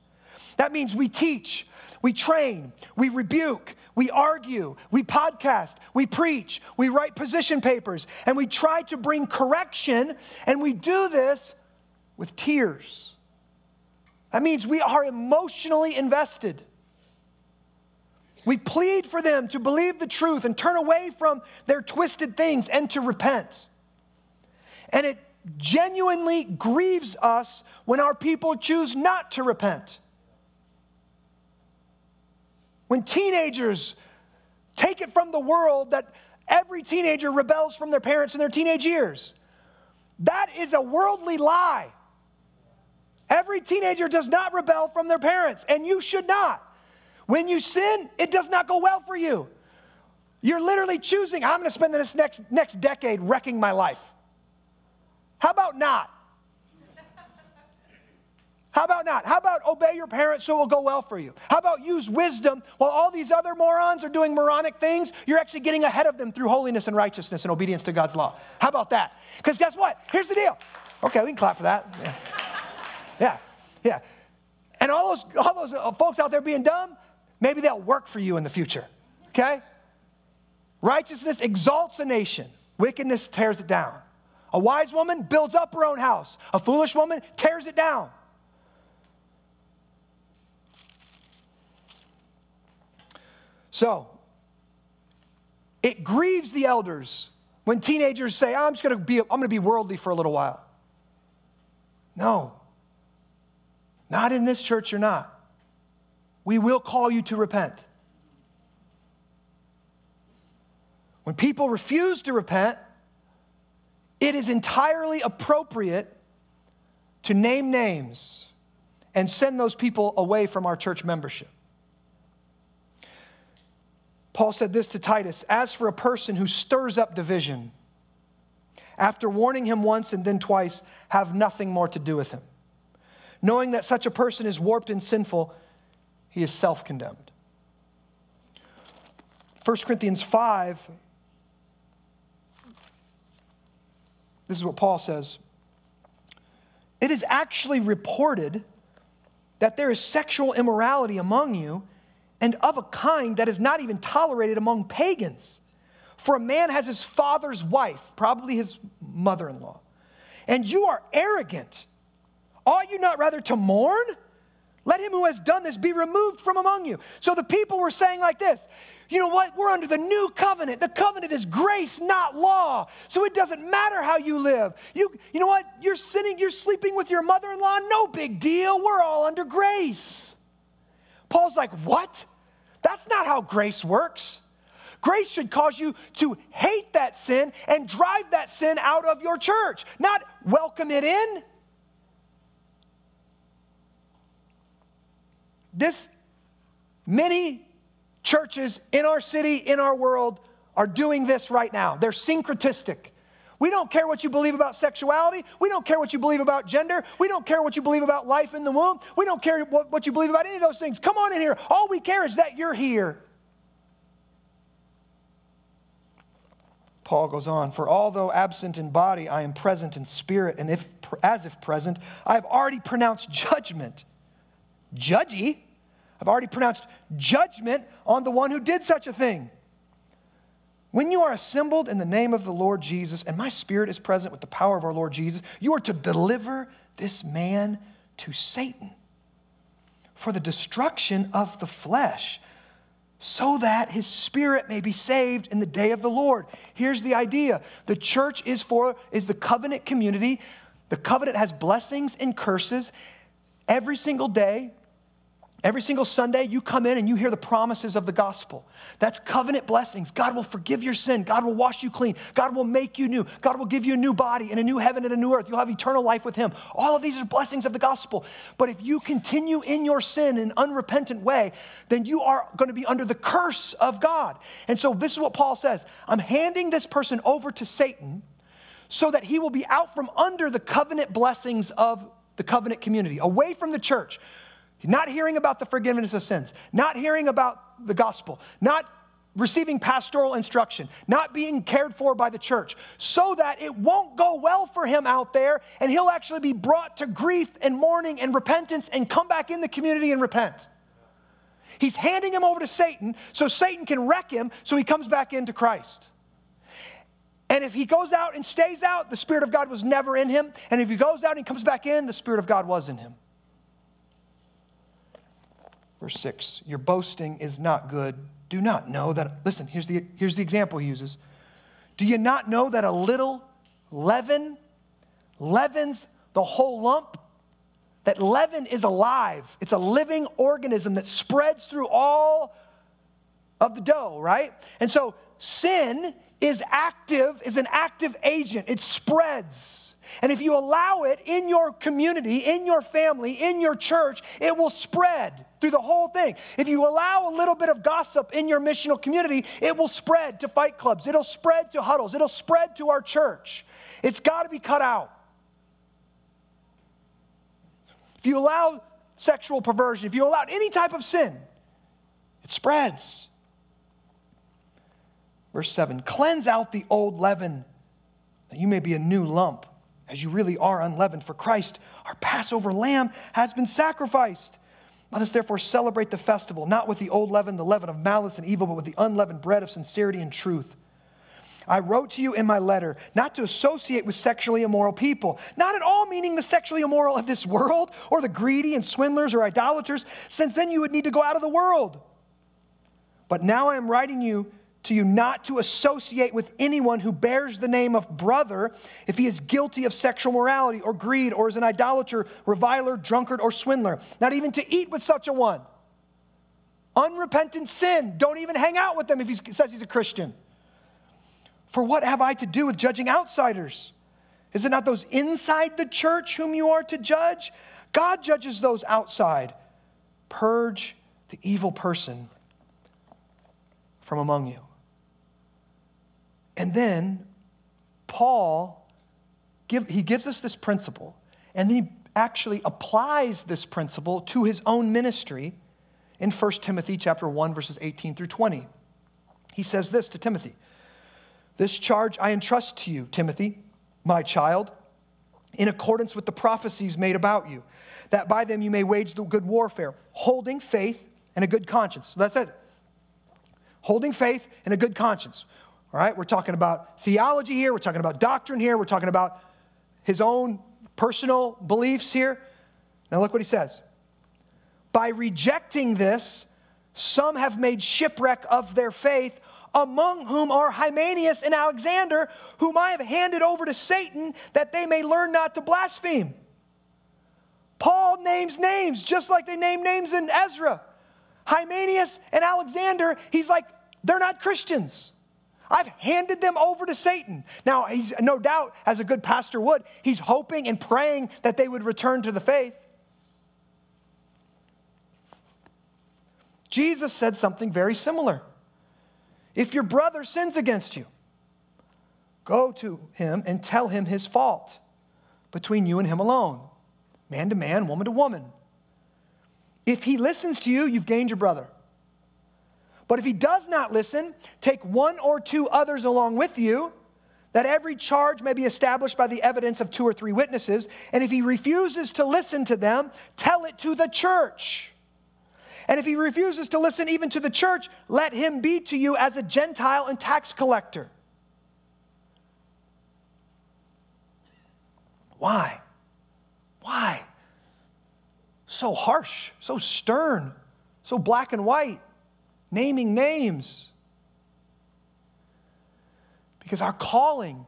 That means we teach, we train, we rebuke, we argue, we podcast, we preach, we write position papers, and we try to bring correction, and we do this with tears. That means we are emotionally invested. We plead for them to believe the truth and turn away from their twisted things and to repent. And it genuinely grieves us when our people choose not to repent. When teenagers take it from the world that every teenager rebels from their parents in their teenage years, that is a worldly lie. Every teenager does not rebel from their parents, and you should not. When you sin, it does not go well for you. You're literally choosing, I'm going to spend this next, next decade wrecking my life. How about not? How about not? How about obey your parents so it will go well for you? How about use wisdom while all these other morons are doing moronic things? You're actually getting ahead of them through holiness and righteousness and obedience to God's law. How about that? Because guess what? Here's the deal. Okay, we can clap for that. Yeah, yeah. yeah. And all those, all those folks out there being dumb, maybe they'll work for you in the future, okay? Righteousness exalts a nation. Wickedness tears it down. A wise woman builds up her own house. A foolish woman tears it down. So, it grieves the elders when teenagers say, I'm just going to be, I'm going to be worldly for a little while. No. Not in this church, you're not. we will call you to repent. When people refuse to repent, it is entirely appropriate to name names and send those people away from our church membership. Paul said this to Titus, as for a person who stirs up division, after warning him once and then twice, have nothing more to do with him. Knowing that such a person is warped and sinful, he is self-condemned. First Corinthians five, this is what Paul says. It is actually reported that there is sexual immorality among you, and of a kind that is not even tolerated among pagans. For a man has his father's wife, probably his mother-in-law, and you are arrogant. Ought you not rather to mourn? Let him who has done this be removed from among you. So the people were saying like this, you know what? We're under the new covenant. The covenant is grace, not law. So it doesn't matter how you live. You, you know what? You're sitting, you're sleeping with your mother-in-law. No big deal. We're all under grace. Paul's like, what? That's not how grace works. Grace should cause you to hate that sin and drive that sin out of your church, not welcome it in. This, many churches in our city, in our world, are doing this right now. They're syncretistic. We don't care what you believe about sexuality. We don't care what you believe about gender. We don't care what you believe about life in the womb. We don't care what, what you believe about any of those things. Come on in here. All we care is that you're here. Paul goes on, for although absent in body, I am present in spirit, and if as if present, I have already pronounced judgment. Judgy? I've already pronounced judgment on the one who did such a thing. When you are assembled in the name of the Lord Jesus, and my spirit is present with the power of our Lord Jesus, you are to deliver this man to Satan for the destruction of the flesh, so that his spirit may be saved in the day of the Lord. Here's the idea. The church is for is the covenant community. The covenant has blessings and curses. Every single day, every single Sunday, you come in and you hear the promises of the gospel. That's covenant blessings. God will forgive your sin. God will wash you clean. God will make you new. God will give you a new body and a new heaven and a new earth. You'll have eternal life with him. All of these are blessings of the gospel. But if you continue in your sin in an unrepentant way, then you are going to be under the curse of God. And so this is what Paul says. I'm handing this person over to Satan so that he will be out from under the covenant blessings of the covenant community, away from the church, not hearing about the forgiveness of sins, not hearing about the gospel, not receiving pastoral instruction, not being cared for by the church, so that it won't go well for him out there, and he'll actually be brought to grief and mourning and repentance and come back in the community and repent. He's handing him over to Satan so Satan can wreck him so he comes back into Christ. And if he goes out and stays out, the Spirit of God was never in him. And if he goes out and comes back in, the Spirit of God was in him. Verse six, your boasting is not good. Do not know that, listen, here's the, here's the example he uses. Do you not know that a little leaven leavens the whole lump? That leaven is alive. It's a living organism that spreads through all of the dough, right? And so sin is active, is an active agent. It spreads. And if you allow it in your community, in your family, in your church, it will spread through the whole thing. If you allow a little bit of gossip in your missional community, it will spread to fight clubs. It'll spread to huddles. It'll spread to our church. It's got to be cut out. If you allow sexual perversion, if you allow any type of sin, it spreads. Verse seven, cleanse out the old leaven that you may be a new lump as you really are unleavened. For Christ, our Passover lamb, has been sacrificed. Let us therefore celebrate the festival, not with the old leaven, the leaven of malice and evil, but with the unleavened bread of sincerity and truth. I wrote to you in my letter not to associate with sexually immoral people, not at all meaning the sexually immoral of this world or the greedy and swindlers or idolaters, since then you would need to go out of the world. But now I am writing you to you not to associate with anyone who bears the name of brother if he is guilty of sexual morality or greed or is an idolater, reviler, drunkard, or swindler, not even to eat with such a one. Unrepentant sin. Don't even hang out with them if he says he's a Christian. For what have I to do with judging outsiders? Is it not those inside the church whom you are to judge? God judges those outside. Purge the evil person from among you. And then Paul, give, he gives us this principle, and then he actually applies this principle to his own ministry in First Timothy chapter one, verses eighteen through twenty. He says this to Timothy, "This charge I entrust to you, Timothy, my child, in accordance with the prophecies made about you, that by them you may wage the good warfare, holding faith and a good conscience." So that's it. Holding faith and a good conscience. All right, we're talking about theology here. We're talking about doctrine here. We're talking about his own personal beliefs here. Now look what he says. "By rejecting this, some have made shipwreck of their faith, among whom are Hymenaeus and Alexander, whom I have handed over to Satan, that they may learn not to blaspheme." Paul names names, just like they name names in Ezra. Hymenaeus and Alexander, he's like, they're not Christians. I've handed them over to Satan. Now, he's no doubt, as a good pastor would, he's hoping and praying that they would return to the faith. Jesus said something very similar. If your brother sins against you, go to him and tell him his fault between you and him alone, man to man, woman to woman. If he listens to you, you've gained your brother. But if he does not listen, take one or two others along with you, that every charge may be established by the evidence of two or three witnesses. And if he refuses to listen to them, tell it to the church. And if he refuses to listen even to the church, let him be to you as a Gentile and tax collector. Why? Why? So harsh, so stern, so black and white, naming names. Because our calling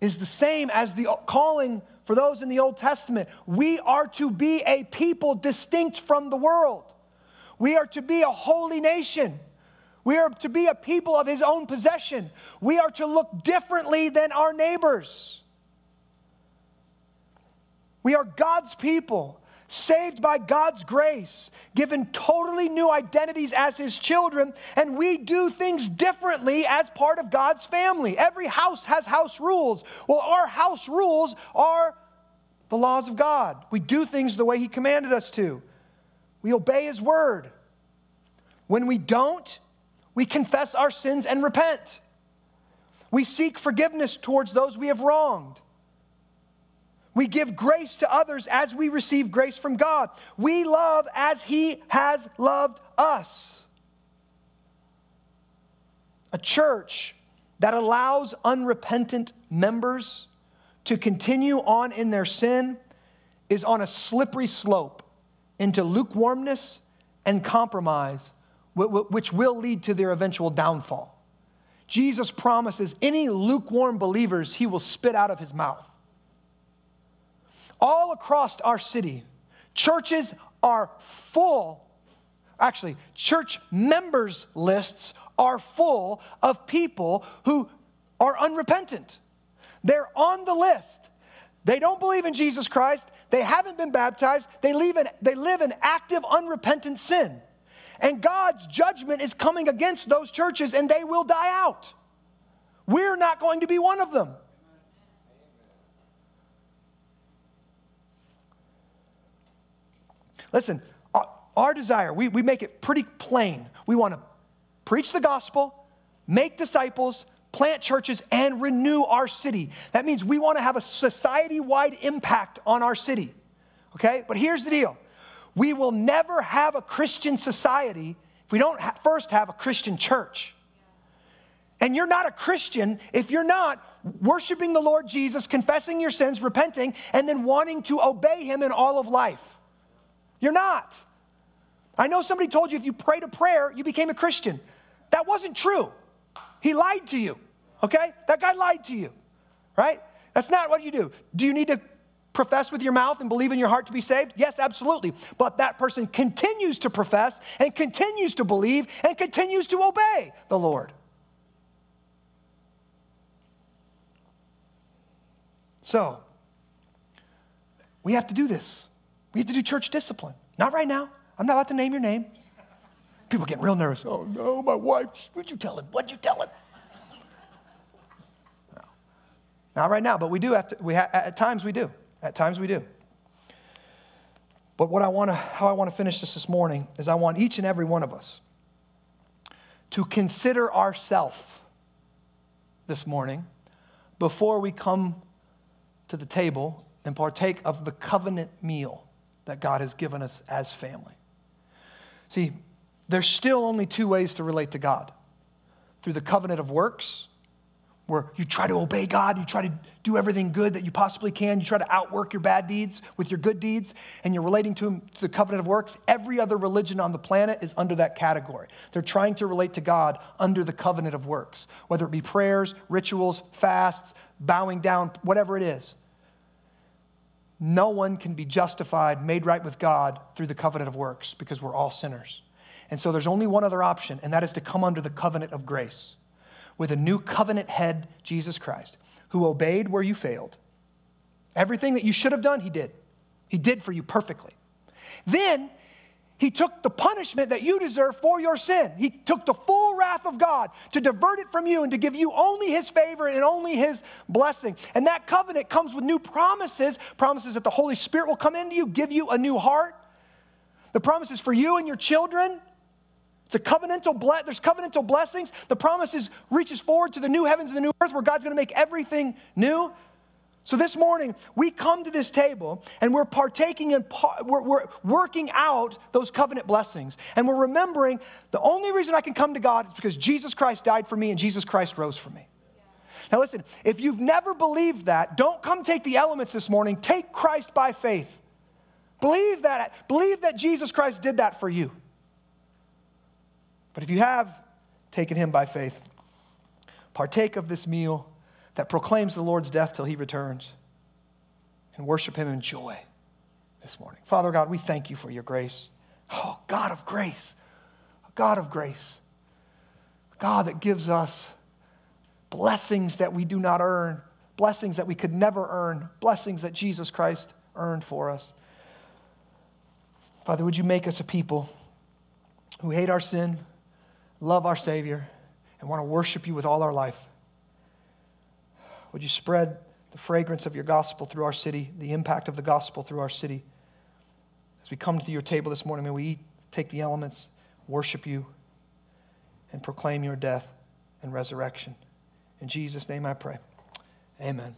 is the same as the calling for those in the Old Testament. We are to be a people distinct from the world. We are to be a holy nation. We are to be a people of his own possession. We are to look differently than our neighbors. We are God's people, saved by God's grace, given totally new identities as his children, and we do things differently as part of God's family. Every house has house rules. Well, our house rules are the laws of God. We do things the way he commanded us to. We obey his word. When we don't, we confess our sins and repent. We seek forgiveness towards those we have wronged. We give grace to others as we receive grace from God. We love as he has loved us. A church that allows unrepentant members to continue on in their sin is on a slippery slope into lukewarmness and compromise, which will lead to their eventual downfall. Jesus promises any lukewarm believers he will spit out of his mouth. All across our city, churches are full, actually, church members lists are full of people who are unrepentant. They're on the list. They don't believe in Jesus Christ. They haven't been baptized. They live in, they live in active, unrepentant sin. And God's judgment is coming against those churches, and they will die out. We're not going to be one of them. Listen, our, our desire, we, we make it pretty plain. We want to preach the gospel, make disciples, plant churches, and renew our city. That means we want to have a society-wide impact on our city, okay? But here's the deal. We will never have a Christian society if we don't ha- first have a Christian church. And you're not a Christian if you're not worshiping the Lord Jesus, confessing your sins, repenting, and then wanting to obey him in all of life. You're not. I know somebody told you if you prayed a prayer, you became a Christian. That wasn't true. He lied to you, okay? That guy lied to you, right? That's not what you do. Do you need to profess with your mouth and believe in your heart to be saved? Yes, absolutely. But that person continues to profess and continues to believe and continues to obey the Lord. So, we have to do this. We have to do church discipline. Not right now. I'm not about to name your name. People getting real nervous. Oh, no, my wife. What'd you tell him? What'd you tell him? No. Not right now, but we do have to. We ha- at times we do. At times we do. But what I want to, how I want to finish this this morning is I want each and every one of us to consider ourselves this morning before we come to the table and partake of the covenant meal that God has given us as family. See, there's still only two ways to relate to God. Through the covenant of works, where you try to obey God, you try to do everything good that you possibly can, you try to outwork your bad deeds with your good deeds, and you're relating to him through the covenant of works. Every other religion on the planet is under that category. They're trying to relate to God under the covenant of works, whether it be prayers, rituals, fasts, bowing down, whatever it is. No one can be justified, made right with God through the covenant of works because we're all sinners. And so there's only one other option, and that is to come under the covenant of grace with a new covenant head, Jesus Christ, who obeyed where you failed. Everything that you should have done, he did. He did for you perfectly. Then he took the punishment that you deserve for your sin. He took the full wrath of God to divert it from you and to give you only his favor and only his blessing. And that covenant comes with new promises, promises that the Holy Spirit will come into you, give you a new heart. The promises for you and your children. It's a covenantal ble- there's covenantal blessings. The promises reaches forward to the new heavens and the new earth where God's going to make everything new. So this morning, we come to this table and we're partaking and par- we're, we're working out those covenant blessings. And we're remembering the only reason I can come to God is because Jesus Christ died for me and Jesus Christ rose for me. Yeah. Now listen, if you've never believed that, don't come take the elements this morning. Take Christ by faith. Believe that. Believe that Jesus Christ did that for you. But if you have taken him by faith, partake of this meal that proclaims the Lord's death till he returns, and worship him in joy this morning. Father God, we thank you for your grace. Oh, God of grace, a God of grace, a God that gives us blessings that we do not earn, blessings that we could never earn, blessings that Jesus Christ earned for us. Father, would you make us a people who hate our sin, love our Savior, and want to worship you with all our life. Would you spread the fragrance of your gospel through our city, the impact of the gospel through our city? As we come to your table this morning, may we eat, take the elements, worship you, and proclaim your death and resurrection. In Jesus' name I pray. Amen.